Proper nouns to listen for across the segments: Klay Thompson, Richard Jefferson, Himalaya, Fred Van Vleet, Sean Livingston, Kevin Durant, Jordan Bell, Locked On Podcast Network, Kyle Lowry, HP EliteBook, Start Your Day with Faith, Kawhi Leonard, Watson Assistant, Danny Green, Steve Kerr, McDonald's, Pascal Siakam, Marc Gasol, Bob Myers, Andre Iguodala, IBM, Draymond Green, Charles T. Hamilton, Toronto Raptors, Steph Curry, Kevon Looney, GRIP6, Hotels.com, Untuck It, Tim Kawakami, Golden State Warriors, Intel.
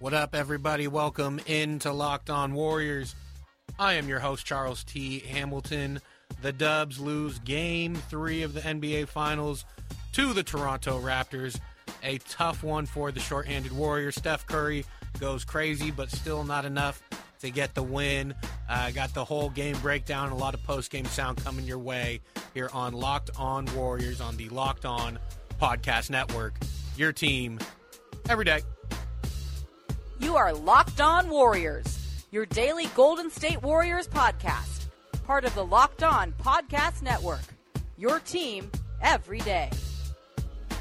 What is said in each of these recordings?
What up, everybody? Welcome into Locked On Warriors. I am your host, Charles T. Hamilton. The Dubs lose Game 3 of the NBA Finals to the Toronto Raptors. A tough one for the shorthanded Warriors. Steph Curry goes crazy, but still not enough to get the win. Got the whole game breakdown and a lot of post-game sound coming your way here on Locked On Warriors on the Locked On Podcast Network. Your team every day. You are Locked On Warriors, your daily Golden State Warriors podcast. Part of the Locked On Podcast Network, your team every day.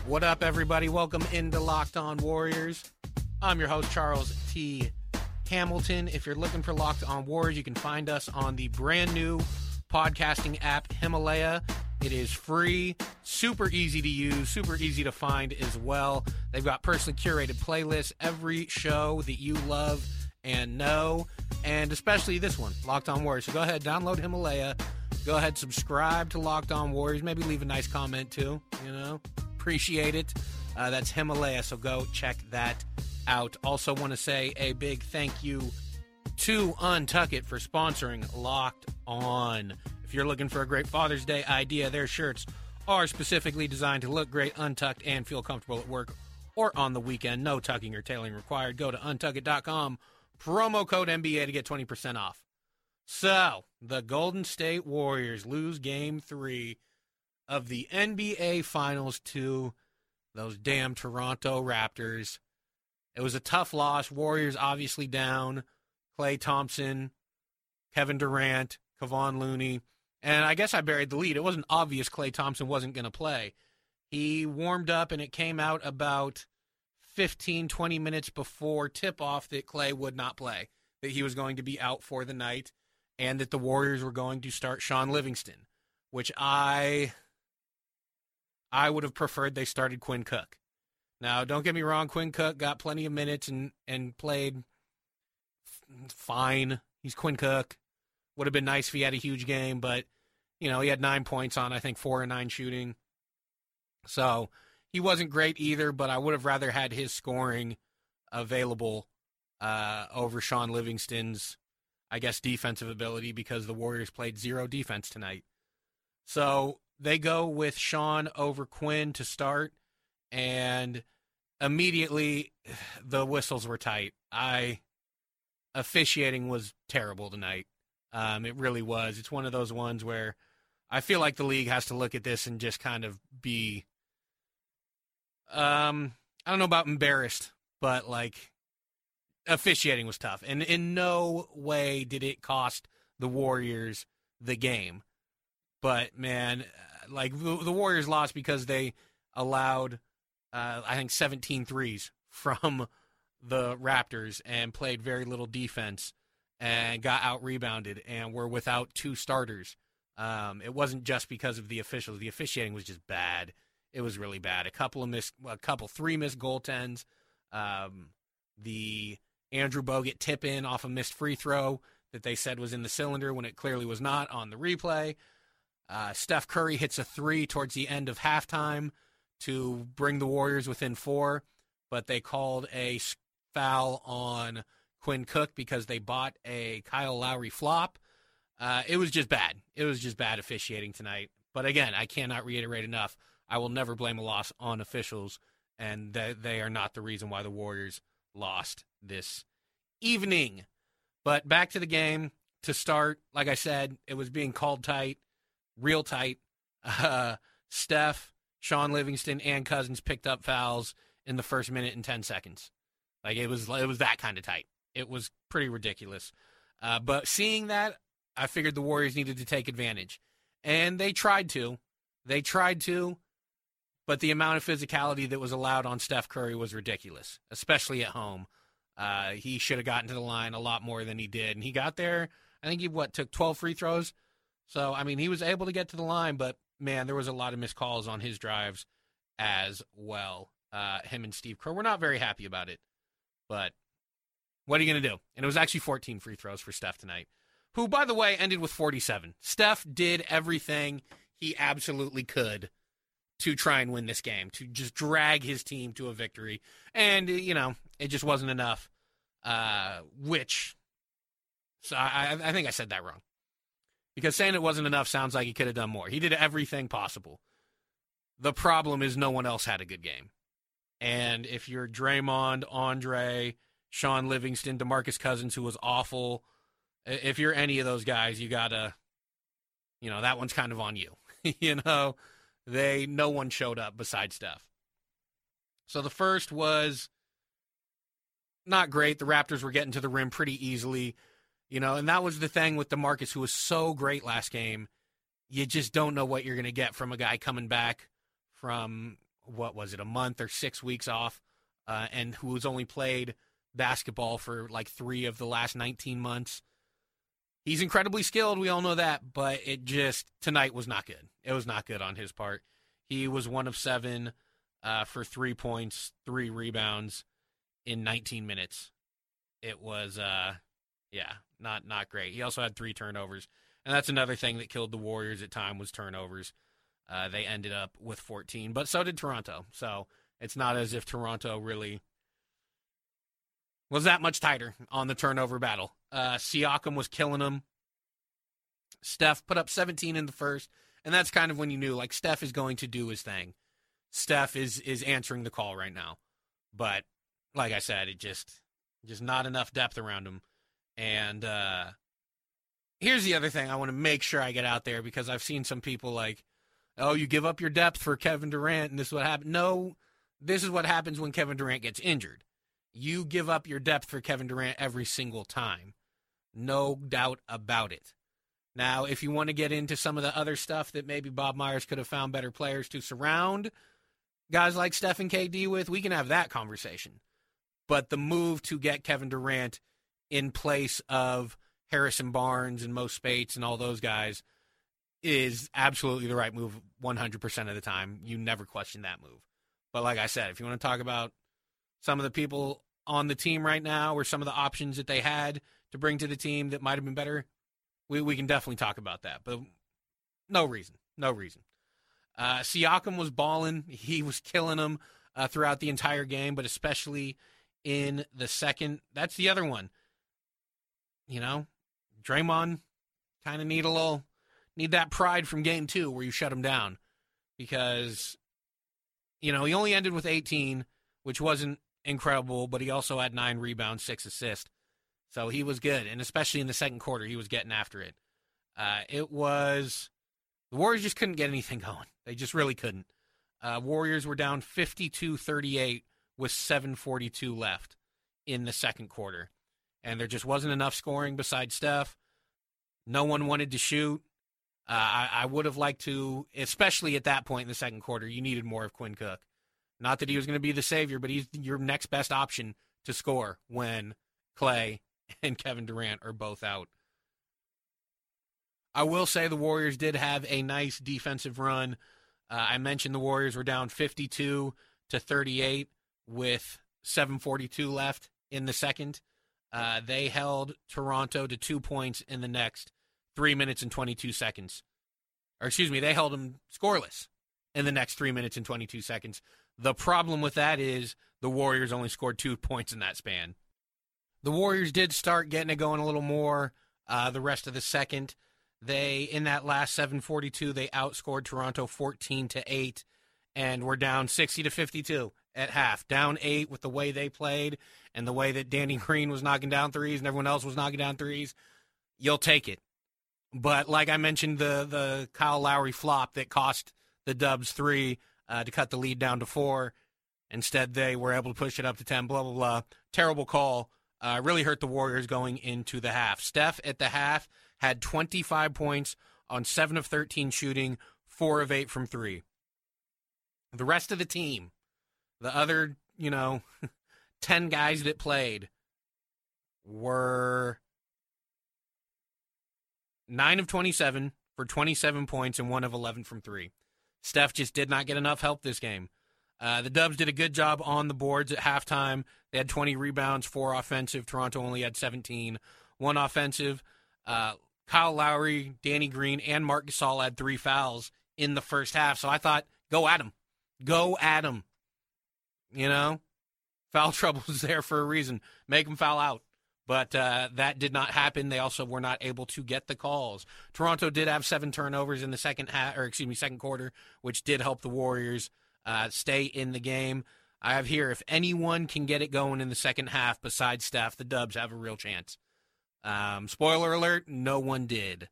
What up, everybody? Welcome into Locked On Warriors. I'm your host, Charles T. Hamilton. If you're looking for Locked On Warriors, you can find us on the brand new podcasting app, Himalaya. It is free, super easy to use, super easy to find as well. They've got personally curated playlists, every show that you love and know, and especially this one, Locked On Warriors. So go ahead, download Himalaya. Go ahead, subscribe to Locked On Warriors. Maybe leave a nice comment too, you know. Appreciate it. That's Himalaya, so go check that out. Also want to say a big thank you to Untuck It for sponsoring Locked On. If you're looking for a great Father's Day idea, their shirts are specifically designed to look great, untucked, and feel comfortable at work or on the weekend. No tucking or tailoring required. Go to untuckit.com. Promo code NBA to get 20% off. So, the Golden State Warriors lose Game 3 of the NBA Finals to those damn Toronto Raptors. It was a tough loss. Warriors obviously down. Klay Thompson, Kevin Durant, Kevon Looney. And I guess I buried the lead. It wasn't obvious Klay Thompson wasn't going to play. He warmed up, and it came out about 15-20 minutes before tip-off that Klay would not play, that he was going to be out for the night, and that the Warriors were going to start Sean Livingston, which I would have preferred they started Quinn Cook. Now, don't get me wrong, Quinn Cook got plenty of minutes and played fine. He's Quinn Cook. Would have been nice if he had a huge game, but, you know, he had 9 points on, I think, 4 of 9 shooting. So he wasn't great either, but I would have rather had his scoring available over Sean Livingston's, I guess, defensive ability, because the Warriors played zero defense tonight. So they go with Sean over Quinn to start, and immediately the whistles were tight. Officiating was terrible tonight. It really was. It's one of those ones where I feel like the league has to look at this and just kind of be I don't know about embarrassed, but like, officiating was tough, and in no way did it cost the Warriors the game. But man, like, the Warriors lost because they allowed, I think, 17 threes from the Raptors and played very little defense and got out rebounded and were without 2 starters. It wasn't just because of the officials. The officiating was just bad. It was really bad. A couple 3 missed goaltends. The Andrew Bogut tip in off a missed free throw that they said was in the cylinder when it clearly was not on the replay. Steph Curry hits a 3 towards the end of halftime to bring the Warriors within 4, but they called a foul on Quinn Cook because they bought a Kyle Lowry flop. It was just bad. It was just bad officiating tonight. But again, I cannot reiterate enough, I will never blame a loss on officials, and they are not the reason why the Warriors lost this evening. But back to the game to start. Like I said, it was being called tight, real tight. Steph, Sean Livingston, and Cousins picked up fouls in the first minute and 10 seconds. Like, it was that kind of tight. It was pretty ridiculous. But seeing that, I figured the Warriors needed to take advantage, and they tried to. They tried to. But the amount of physicality that was allowed on Steph Curry was ridiculous, especially at home. He should have gotten to the line a lot more than he did. And he got there. I think he, took 12 free throws? So, I mean, he was able to get to the line, but, man, there was a lot of missed calls on his drives as well. Him and Steve Kerr were not very happy about it. But what are you going to do? And it was actually 14 free throws for Steph tonight, who, by the way, ended with 47. Steph did everything he absolutely could to try and win this game, to just drag his team to a victory. And, you know, it just wasn't enough, so I think I said that wrong. Because saying it wasn't enough sounds like he could have done more. He did everything possible. The problem is no one else had a good game. And if you're Draymond, Andre, Sean Livingston, DeMarcus Cousins, who was awful, if you're any of those guys, you got to, you know, that one's kind of on you. You know, no one showed up besides Steph. So the first was not great. The Raptors were getting to the rim pretty easily, you know, and that was the thing with DeMarcus, who was so great last game. You just don't know what you're going to get from a guy coming back from, what was it, a month or 6 weeks off, and who's only played basketball for like 3 of the last 19 months. He's incredibly skilled. We all know that, but it just, tonight was not good. It was not good on his part. He was 1 of 7 for 3 points, 3 rebounds in 19 minutes. It was, not great. He also had 3 turnovers, and that's another thing that killed the Warriors at time was turnovers. They ended up with 14, but so did Toronto. So it's not as if Toronto really was that much tighter on the turnover battle. Siakam was killing them. Steph put up 17 in the first, and that's kind of when you knew, like, Steph is going to do his thing. Steph is answering the call right now. But like I said, it just not enough depth around him. And here's the other thing I want to make sure I get out there, because I've seen some people like, oh, you give up your depth for Kevin Durant, and this is what happened. No, this is what happens when Kevin Durant gets injured. You give up your depth for Kevin Durant every single time. No doubt about it. Now, if you want to get into some of the other stuff that maybe Bob Myers could have found better players to surround guys like Steph and KD with, we can have that conversation. But the move to get Kevin Durant in place of Harrison Barnes and Mo Spates and all those guys is absolutely the right move 100% of the time. You never question that move. But like I said, if you want to talk about some of the people on the team right now or some of the options that they had to bring to the team that might have been better, we can definitely talk about that. But no reason. Siakam was balling. He was killing them throughout the entire game, but especially in the second. That's the other one. You know, Draymond kind of need that pride from game 2 where you shut him down, because, you know, he only ended with 18, which wasn't incredible, but he also had 9 rebounds, 6 assists. So he was good, and especially in the second quarter, he was getting after it. The Warriors just couldn't get anything going. They just really couldn't. Warriors were down 52-38 with 7:42 left in the second quarter, and there just wasn't enough scoring besides Steph. No one wanted to shoot. I would have liked to, especially at that point in the second quarter, you needed more of Quinn Cook. Not that he was going to be the savior, but he's your next best option to score when Klay and Kevin Durant are both out. I will say the Warriors did have a nice defensive run. I mentioned the Warriors were down 52-38 with 7:42 left in the second. They held Toronto to 2 points in the next 3 minutes and 22 seconds. Or excuse me, they held them scoreless in the next 3 minutes and 22 seconds. The problem with that is the Warriors only scored 2 points in that span. The Warriors did start getting it going a little more the rest of the second. They, in that last 7:42, they outscored Toronto 14-8 and were down 60-52 at half. Down 8 with the way they played and the way that Danny Green was knocking down threes and everyone else was knocking down threes. You'll take it. But like I mentioned, the Kyle Lowry flop that cost the Dubs 3 to cut the lead down to 4. Instead, they were able to push it up to 10, blah, blah, blah. Terrible call. Really hurt the Warriors going into the half. Steph at the half had 25 points on 7 of 13 shooting, 4 of 8 from 3. The rest of the team, the other, 10 guys that played, were 9 of 27 for 27 points and 1 of 11 from 3. Steph just did not get enough help this game. The Dubs did a good job on the boards at halftime. They had 20 rebounds, 4 offensive. Toronto only had 17, 1 offensive. Kyle Lowry, Danny Green, and Marc Gasol had 3 fouls in the first half. So I thought, go at him. Go at him. You know? Foul trouble is there for a reason. Make them foul out. But that did not happen. They also were not able to get the calls. Toronto did have 7 turnovers in the second quarter, which did help the Warriors stay in the game. I have here, if anyone can get it going in the second half besides Steph, the Dubs have a real chance. Spoiler alert, no one did.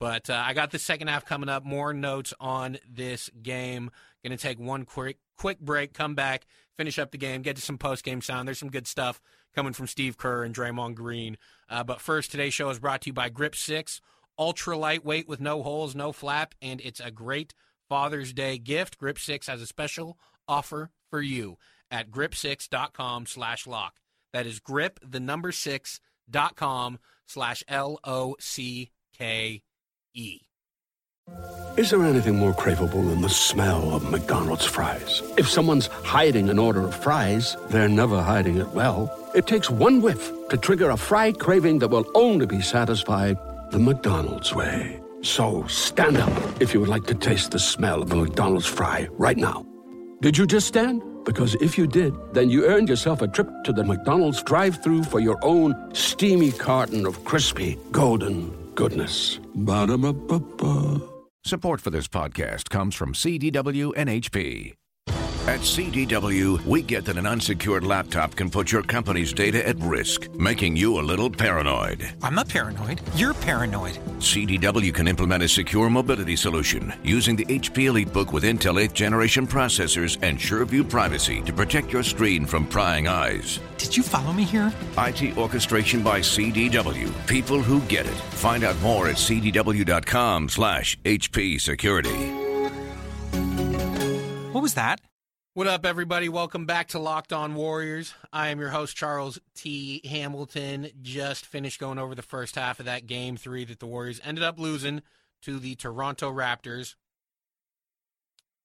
But I got the second half coming up. More notes on this game. Going to take one quick break, come back, finish up the game, get to some post-game sound. There's some good stuff coming from Steve Kerr and Draymond Green. But first, today's show is brought to you by GRIP6, ultra lightweight with no holes, no flap, and it's a great Father's Day gift. GRIP6 has a special offer for you at grip6.com/lock. That is grip, the number 6.com/LOCKE. Is there anything more craveable than the smell of McDonald's fries? If someone's hiding an order of fries, they're never hiding it well. It takes one whiff to trigger a fry craving that will only be satisfied the McDonald's way. So stand up if you would like to taste the smell of a McDonald's fry right now. Did you just stand? Because if you did, then you earned yourself a trip to the McDonald's drive-thru for your own steamy carton of crispy, golden goodness. Ba-da-ba-ba-ba. Support for this podcast comes from CDW and HP. At CDW, we get that an unsecured laptop can put your company's data at risk, making you a little paranoid. I'm not paranoid. You're paranoid. CDW can implement a secure mobility solution using the HP EliteBook with Intel 8th generation processors and SureView privacy to protect your screen from prying eyes. Did you follow me here? IT orchestration by CDW. People who get it. Find out more at cdw.com/HP security. What was that? What up, everybody? Welcome back to Locked On Warriors. I am your host, Charles T. Hamilton. Just finished going over the first half of that Game 3 that the Warriors ended up losing to the Toronto Raptors.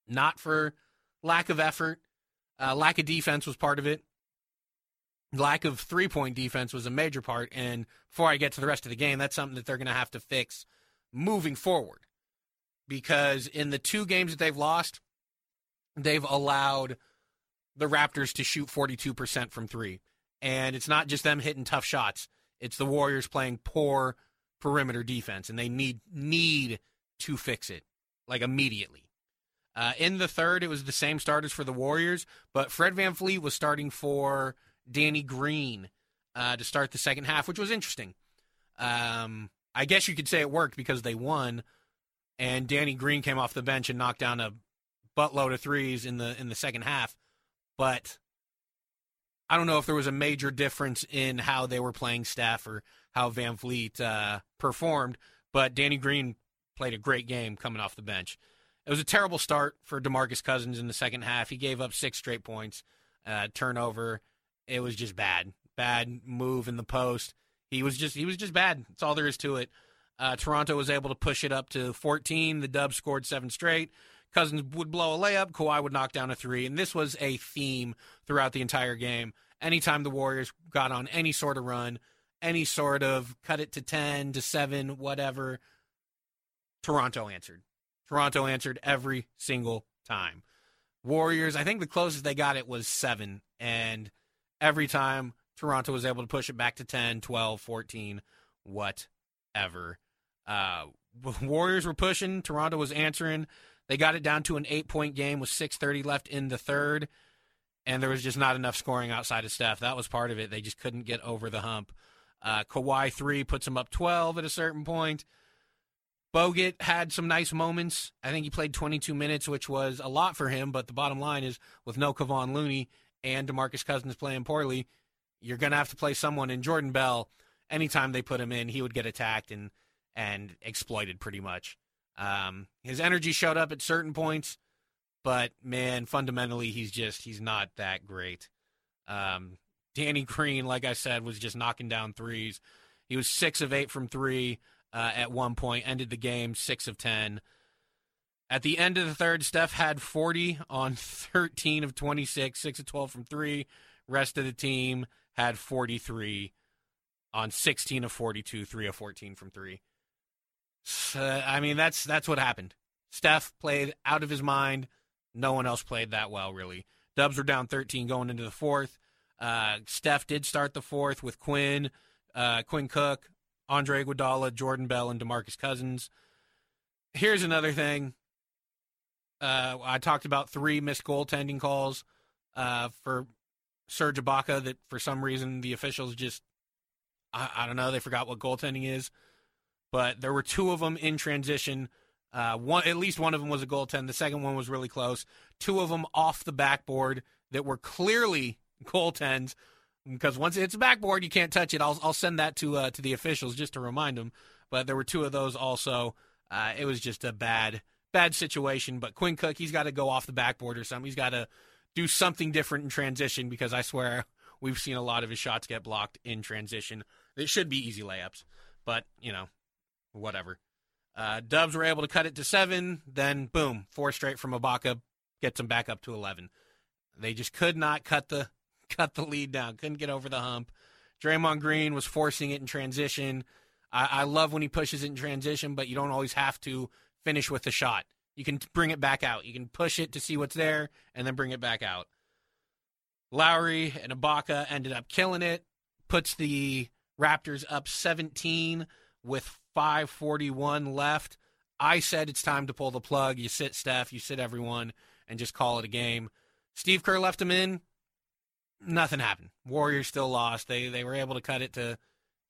Not for lack of effort. Lack of defense was part of it. Lack of three-point defense was a major part. And before I get to the rest of the game, that's something that they're going to have to fix moving forward. Because in the 2 games that they've lost, they've allowed the Raptors to shoot 42% from 3. And it's not just them hitting tough shots. It's the Warriors playing poor perimeter defense, and they need to fix it, like immediately. In the third, it was the same starters for the Warriors, but Fred Van Vleet was starting for Danny Green to start the second half, which was interesting. I guess you could say it worked because they won, and Danny Green came off the bench and knocked down a buttload of threes in the second half, but I don't know if there was a major difference in how they were playing Steph or how Van Vleet performed, but Danny Green played a great game coming off the bench. It was a terrible start for DeMarcus Cousins in the second half. He gave up 6 straight points, turnover. It was just bad. Bad move in the post. He was just bad. That's all there is to it. Toronto was able to push it up to 14. The Dubs scored 7 straight. Cousins would blow a layup, Kawhi would knock down a 3, and this was a theme throughout the entire game. Anytime the Warriors got on any sort of run, any sort of cut it to 10, to 7, whatever, Toronto answered. Toronto answered every single time. Warriors, I think the closest they got it was 7, and every time Toronto was able to push it back to 10, 12, 14, whatever. Warriors were pushing, Toronto was answering. They got it down to an 8-point game with 6:30 left in the third, and there was just not enough scoring outside of Steph. That was part of it. They just couldn't get over the hump. Kawhi 3 puts them up 12 at a certain point. Bogut had some nice moments. I think he played 22 minutes, which was a lot for him, but the bottom line is with no Kevon Looney and DeMarcus Cousins playing poorly, you're going to have to play someone. And Jordan Bell, anytime they put him in, he would get attacked and exploited pretty much. His energy showed up at certain points, but man, fundamentally, he's not that great. Danny Green, like I said, was just knocking down threes. He was 6 of 8 from three at one point, ended the game 6 of 10. At the end of the third, Steph had 40 on 13 of 26, 6 of 12 from three. Rest of the team had 43 on 16 of 42, 3 of 14 from three. So, I mean, that's what happened. Steph played out of his mind. No one else played that well, really. Dubs were down 13 going into the fourth. Steph did start the fourth with Quinn Cook, Andre Iguodala, Jordan Bell, and DeMarcus Cousins. Here's another thing. I talked about 3 missed goaltending calls for Serge Ibaka that for some reason the officials just, I don't know, they forgot what goaltending is. But there were 2 of them in transition. At least one of them was a goaltend. The second one was really close. 2 of them off the backboard that were clearly goaltends because once it's a backboard, you can't touch it. I'll send that to the officials just to remind them. But there were 2 of those also. It was just a bad situation. But Quinn Cook, he's got to go off the backboard or something. He's got to do something different in transition because I swear we've seen a lot of his shots get blocked in transition. It should be easy layups, but, you know, whatever. Dubs were able to cut it to 7, then boom, 4 straight from Ibaka, gets them back up to 11. They just could not cut the lead down, couldn't get over the hump. Draymond Green was forcing it in transition. I love when he pushes it in transition, but you don't always have to finish with the shot. You can bring it back out. You can push it to see what's there and then bring it back out. Lowry and Ibaka ended up killing it, puts the Raptors up 17 with 5:41 left. I said it's time to pull the plug. You sit Steph, you sit everyone, and just call it a game. Steve Kerr left him in. Nothing happened. Warriors still lost. They were able to cut it to,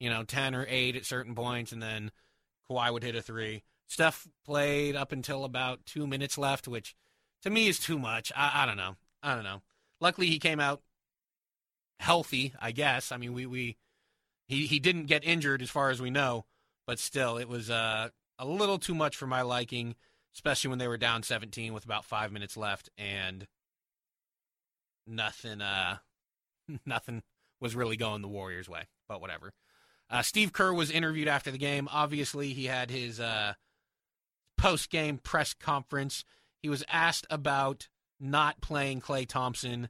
10 or 8 at certain points, and then Kawhi would hit a 3. Steph played up until about 2 minutes left, which to me is too much. I don't know. Luckily, he came out healthy, I guess. I mean, he didn't get injured as far as we know. But still, it was a little too much for my liking, especially when they were down 17 with about 5 minutes left, and nothing was really going the Warriors' way, but whatever. Steve Kerr was interviewed after the game. Obviously, he had his post-game press conference. He was asked about not playing Klay Thompson,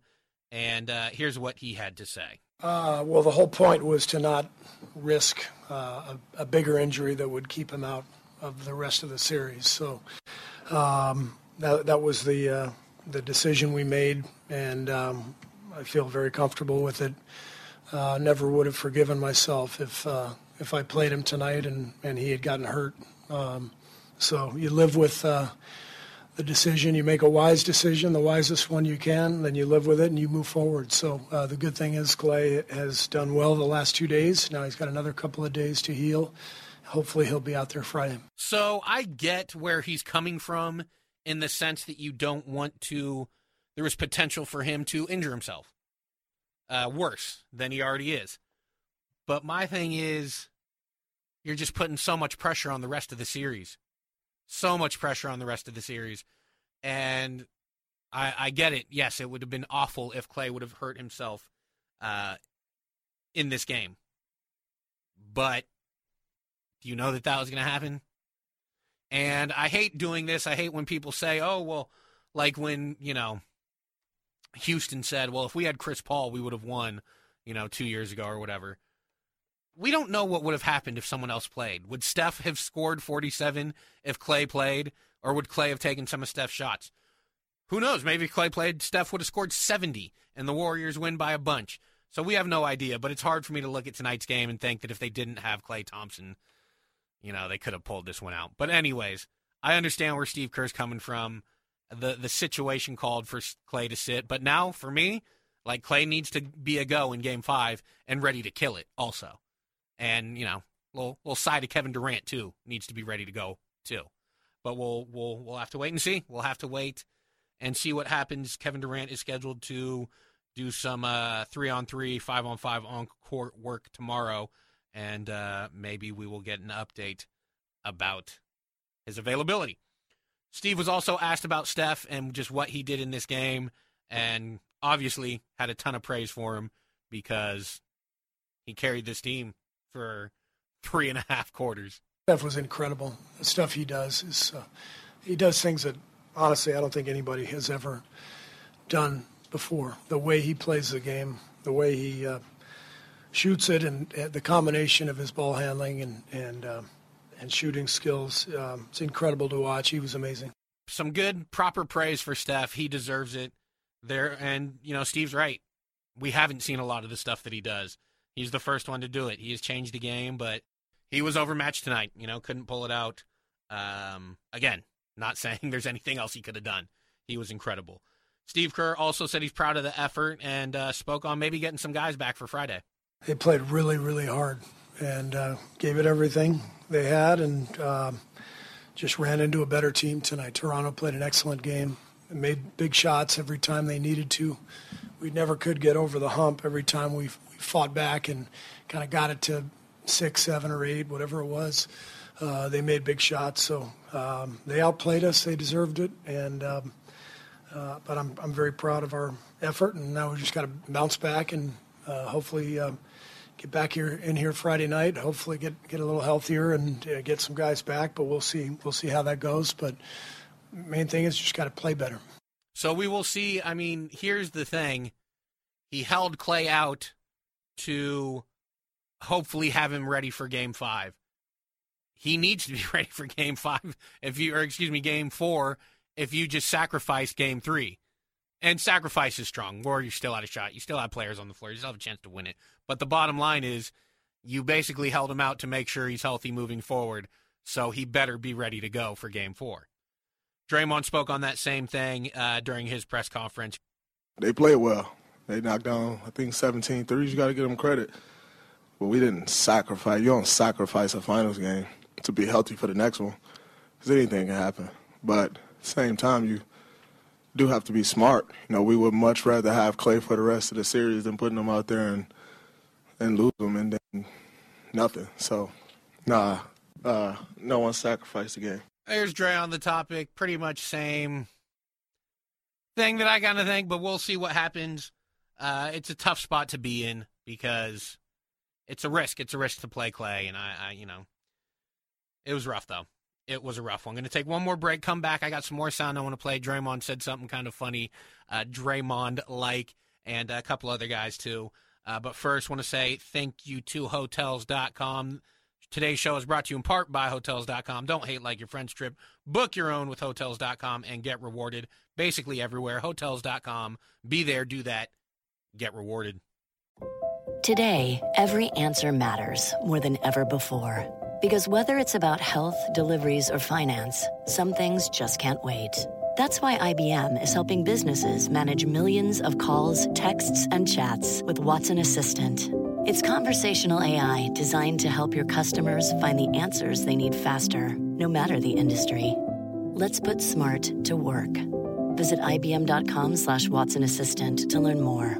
and here's what he had to say. Well, the whole point was to not risk a bigger injury that would keep him out of the rest of the series. So that was the decision we made, and I feel very comfortable with it. Never would have forgiven myself if I played him tonight and he had gotten hurt. So you live with the decision. You make a wise decision, the wisest one you can, then you live with it and you move forward. So the good thing is Klay has done well the last 2 days. Now he's got another couple of days to heal. Hopefully he'll be out there Friday. So I get where he's coming from in the sense that you don't want to, there is potential for him to injure himself worse than he already is. But my thing is you're just putting so much pressure on the rest of the series. So much pressure on the rest of the series. And I get it. Yes, it would have been awful if Klay would have hurt himself in this game. But do you know that was going to happen? And I hate doing this. I hate when people say, oh, well, like when, Houston said, well, if we had Chris Paul, we would have won, 2 years ago or whatever. We don't know what would have happened if someone else played. Would Steph have scored 47 if Klay played, or would Klay have taken some of Steph's shots? Who knows? Maybe if Klay played, Steph would have scored 70, and the Warriors win by a bunch. So we have no idea, but it's hard for me to look at tonight's game and think that if they didn't have Klay Thompson, they could have pulled this one out. But anyways, I understand where Steve Kerr's coming from. The situation called for Klay to sit, but now, for me, Klay needs to be a go in Game 5 and ready to kill it also. And, little side of Kevin Durant, too, needs to be ready to go, too. But we'll have to wait and see. We'll have to wait and see what happens. Kevin Durant is scheduled to do some 3-on-3, 5-on-5 on-court work tomorrow, and maybe we will get an update about his availability. Steve was also asked about Steph and just what he did in this game, and obviously had a ton of praise for him. because he carried this team for 3.5 quarters. Steph was incredible. The stuff he does is he does things that, honestly, I don't think anybody has ever done before. The way he plays the game, the way he shoots it, and the combination of his ball handling and shooting skills, it's incredible to watch. He was amazing. Some good, proper praise for Steph. He deserves it there. And, you know, Steve's right. We haven't seen a lot of the stuff that he does. He's the first one to do it. He has changed the game, but he was overmatched tonight. You know, couldn't pull it out. Again, not saying there's anything else he could have done. He was incredible. Steve Kerr also said he's proud of the effort and spoke on maybe getting some guys back for Friday. They played really, really hard and gave it everything they had, and just ran into a better team tonight. Toronto played an excellent game and made big shots every time they needed to. We never could get over the hump. Every time we fought back and kind of got it to 6, 7, or 8, whatever it was, they made big shots. So they outplayed us. They deserved it. And but I'm very proud of our effort, and now we just got to bounce back and hopefully get back here Friday night. Hopefully get a little healthier and get some guys back. But we'll see how that goes. But main thing is just got to play better. So we will see. I mean, here's the thing. He held Klay out to hopefully have him ready for Game 5. He needs to be ready for Game 5 Game 4 if you just sacrifice Game 3. And sacrifice is strong. Warriors still had a shot. You still have players on the floor. You still have a chance to win it. But the bottom line is you basically held him out to make sure he's healthy moving forward, so he better be ready to go for Game 4. Draymond spoke on that same thing during his press conference. They played well. They knocked down, I think, 17 threes. You got to give them credit. But we didn't sacrifice. You don't sacrifice a finals game to be healthy for the next one, because anything can happen. But at the same time, you do have to be smart. You know, we would much rather have Klay for the rest of the series than putting them out there and lose them and then nothing. So, no one sacrificed the game. There's Dre on the topic. Pretty much same thing that I kind of think, but we'll see what happens. It's a tough spot to be in because it's a risk. It's a risk to play Klay, and I you know, it was rough, though. It was a rough one. I'm going to take one more break, come back. I got some more sound I want to play. Draymond said something kind of funny, Draymond-like, and a couple other guys, too. But first, want to say thank you to Hotels.com. Today's show is brought to you in part by Hotels.com. Don't hate like your friend's trip. Book your own with Hotels.com and get rewarded basically everywhere. Hotels.com. Be there, do that, get rewarded. Today, every answer matters more than ever before. Because whether it's about health, deliveries, or finance, some things just can't wait. That's why IBM is helping businesses manage millions of calls, texts, and chats with Watson Assistant. It's conversational AI designed to help your customers find the answers they need faster, no matter the industry. Let's put smart to work. Visit ibm.com/Watson Assistant to learn more.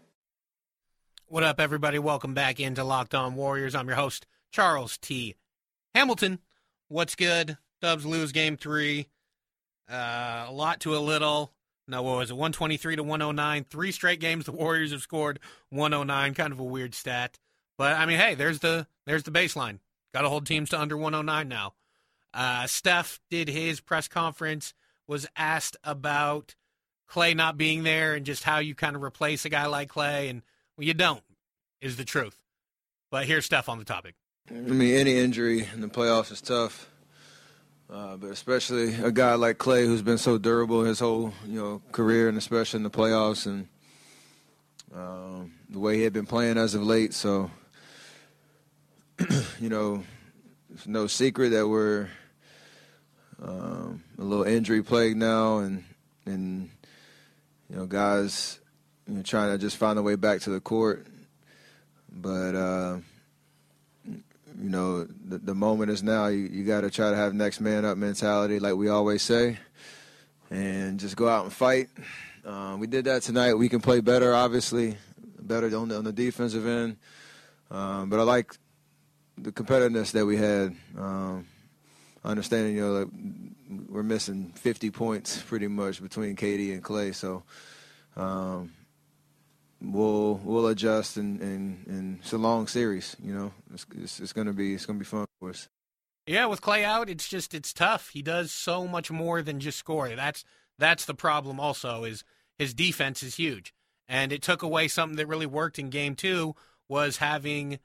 What up, everybody? Welcome back into Locked On Warriors. I'm your host, Charles T. Hamilton. What's good? Dubs lose Game 3. A lot to a little. Now, what was it, 123-109? 3 straight games the Warriors have scored 109. Kind of a weird stat. But, I mean, hey, there's the baseline. Got to hold teams to under 109 now. Steph did his press conference, was asked about Klay not being there and just how you kind of replace a guy like Klay. And, well, you don't, is the truth. But here's Steph on the topic. I mean, any injury in the playoffs is tough. But especially a guy like Klay, who's been so durable his whole, career, and especially in the playoffs, and the way he had been playing as of late. So, it's no secret that we're a little injury plagued now, and guys, trying to just find a way back to the court. But, you know, the moment is now. You got to try to have next man up mentality like we always say and just go out and fight. We did that tonight. We can play better, obviously, better on the defensive end. But I like the competitiveness that we had, understanding, you know, like we're missing 50 points pretty much between KD and Klay. So we'll adjust, and it's a long series, you know. It's gonna be fun for us. Yeah, with Klay out, it's tough. He does so much more than just score. That's the problem. Also, is his defense is huge, and it took away something that really worked in Game 2 was having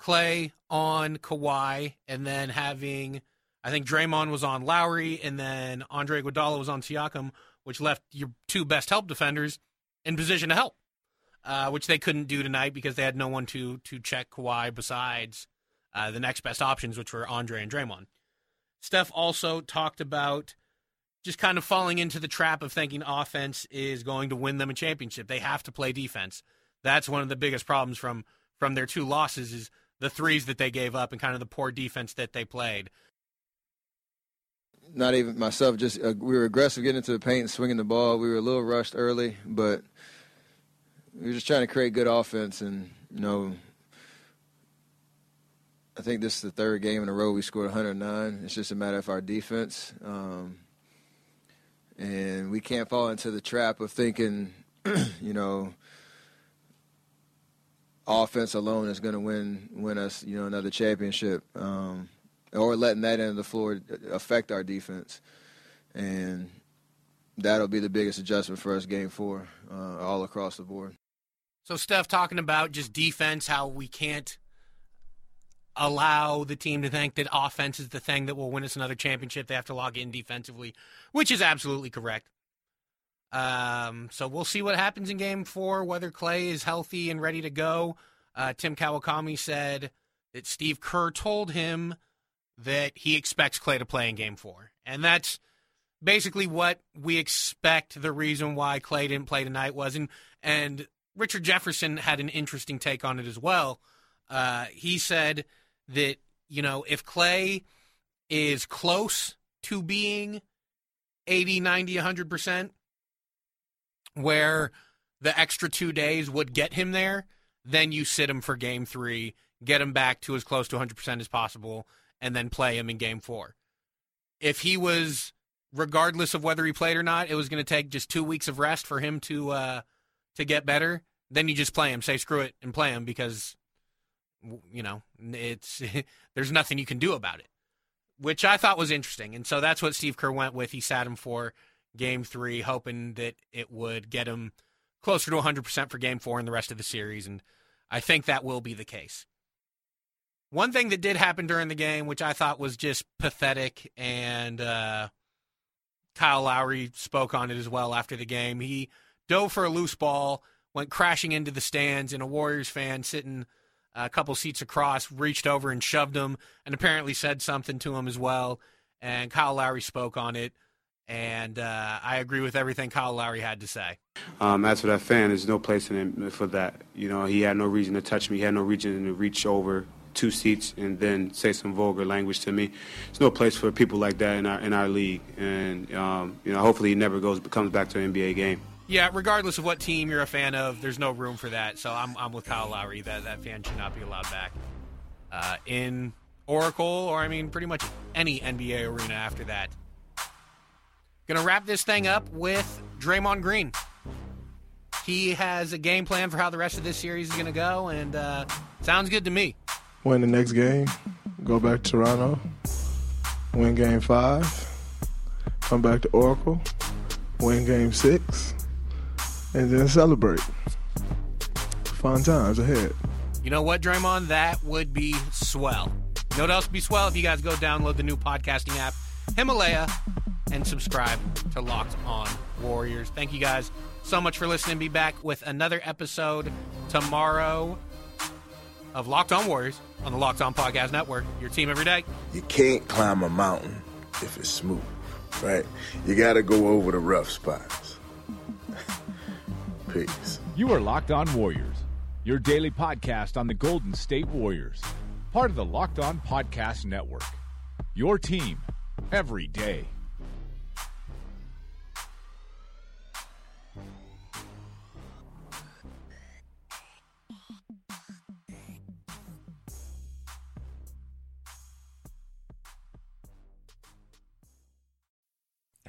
Klay on Kawhi, and then having, I think Draymond was on Lowry, and then Andre Iguodala was on Siakam, which left your two best help defenders in position to help, which they couldn't do tonight because they had no one to check Kawhi besides the next best options, which were Andre and Draymond. Steph also talked about just kind of falling into the trap of thinking offense is going to win them a championship. They have to play defense. That's one of the biggest problems from their two losses is the threes that they gave up and kind of the poor defense that they played. Not even myself, just we were aggressive getting into the paint and swinging the ball. We were a little rushed early, but we were just trying to create good offense. And, you know, I think this is the third game in a row we scored 109. It's just a matter of our defense. And we can't fall into the trap of thinking, you know, offense alone is going to win us, you know, another championship, or letting that end of the floor affect our defense. And that'll be the biggest adjustment for us Game 4 all across the board. So Steph talking about just defense, how we can't allow the team to think that offense is the thing that will win us another championship. They have to log in defensively, which is absolutely correct. So we'll see what happens in Game 4, whether Klay is healthy and ready to go. Tim Kawakami said that Steve Kerr told him that he expects Klay to play in Game 4. And that's basically what we expect. The reason why Klay didn't play tonight was, and Richard Jefferson had an interesting take on it as well. He said that, you know, if Klay is close to being 80, 90, 100%, where the extra 2 days would get him there, then you sit him for Game 3, get him back to as close to 100% as possible, and then play him in Game 4. If he was, regardless of whether he played or not, it was going to take just 2 weeks of rest for him to get better, then you just play him, say screw it, and play him because, you know, it's there's nothing you can do about it, which I thought was interesting. And so that's what Steve Kerr went with. He sat him for Game 3, hoping that it would get him closer to 100% for Game 4 and the rest of the series, and I think that will be the case. One thing that did happen during the game, which I thought was just pathetic, and Kyle Lowry spoke on it as well after the game. He dove for a loose ball, went crashing into the stands, and a Warriors fan sitting a couple seats across reached over and shoved him, and apparently said something to him as well, and Kyle Lowry spoke on it. And I agree with everything Kyle Lowry had to say. As for that fan, there's no place in him for that. You know, he had no reason to touch me. He had no reason to reach over 2 seats and then say some vulgar language to me. There's no place for people like that in our league. And, you know, hopefully he never comes back to an NBA game. Yeah, regardless of what team you're a fan of, there's no room for that. So I'm with Kyle Lowry. That fan should not be allowed back in Oracle or, I mean, pretty much any NBA arena after that. Going to wrap this thing up with Draymond Green. He has a game plan for how the rest of this series is going to go, and sounds good to me. Win the next game, go back to Toronto, win Game 5, come back to Oracle, win Game 6, and then celebrate. Fun times ahead. You know what, Draymond? That would be swell. You know what else would be swell? If you guys go download the new podcasting app, Himalaya, and subscribe to Locked On Warriors. Thank you guys so much for listening. Be back with another episode tomorrow of Locked On Warriors on the Locked On Podcast Network. Your team every day. You can't climb a mountain if it's smooth, right? You got to go over the rough spots. Peace. You are Locked On Warriors, Your daily podcast on the Golden State Warriors, part of the Locked On Podcast Network. Your team every day.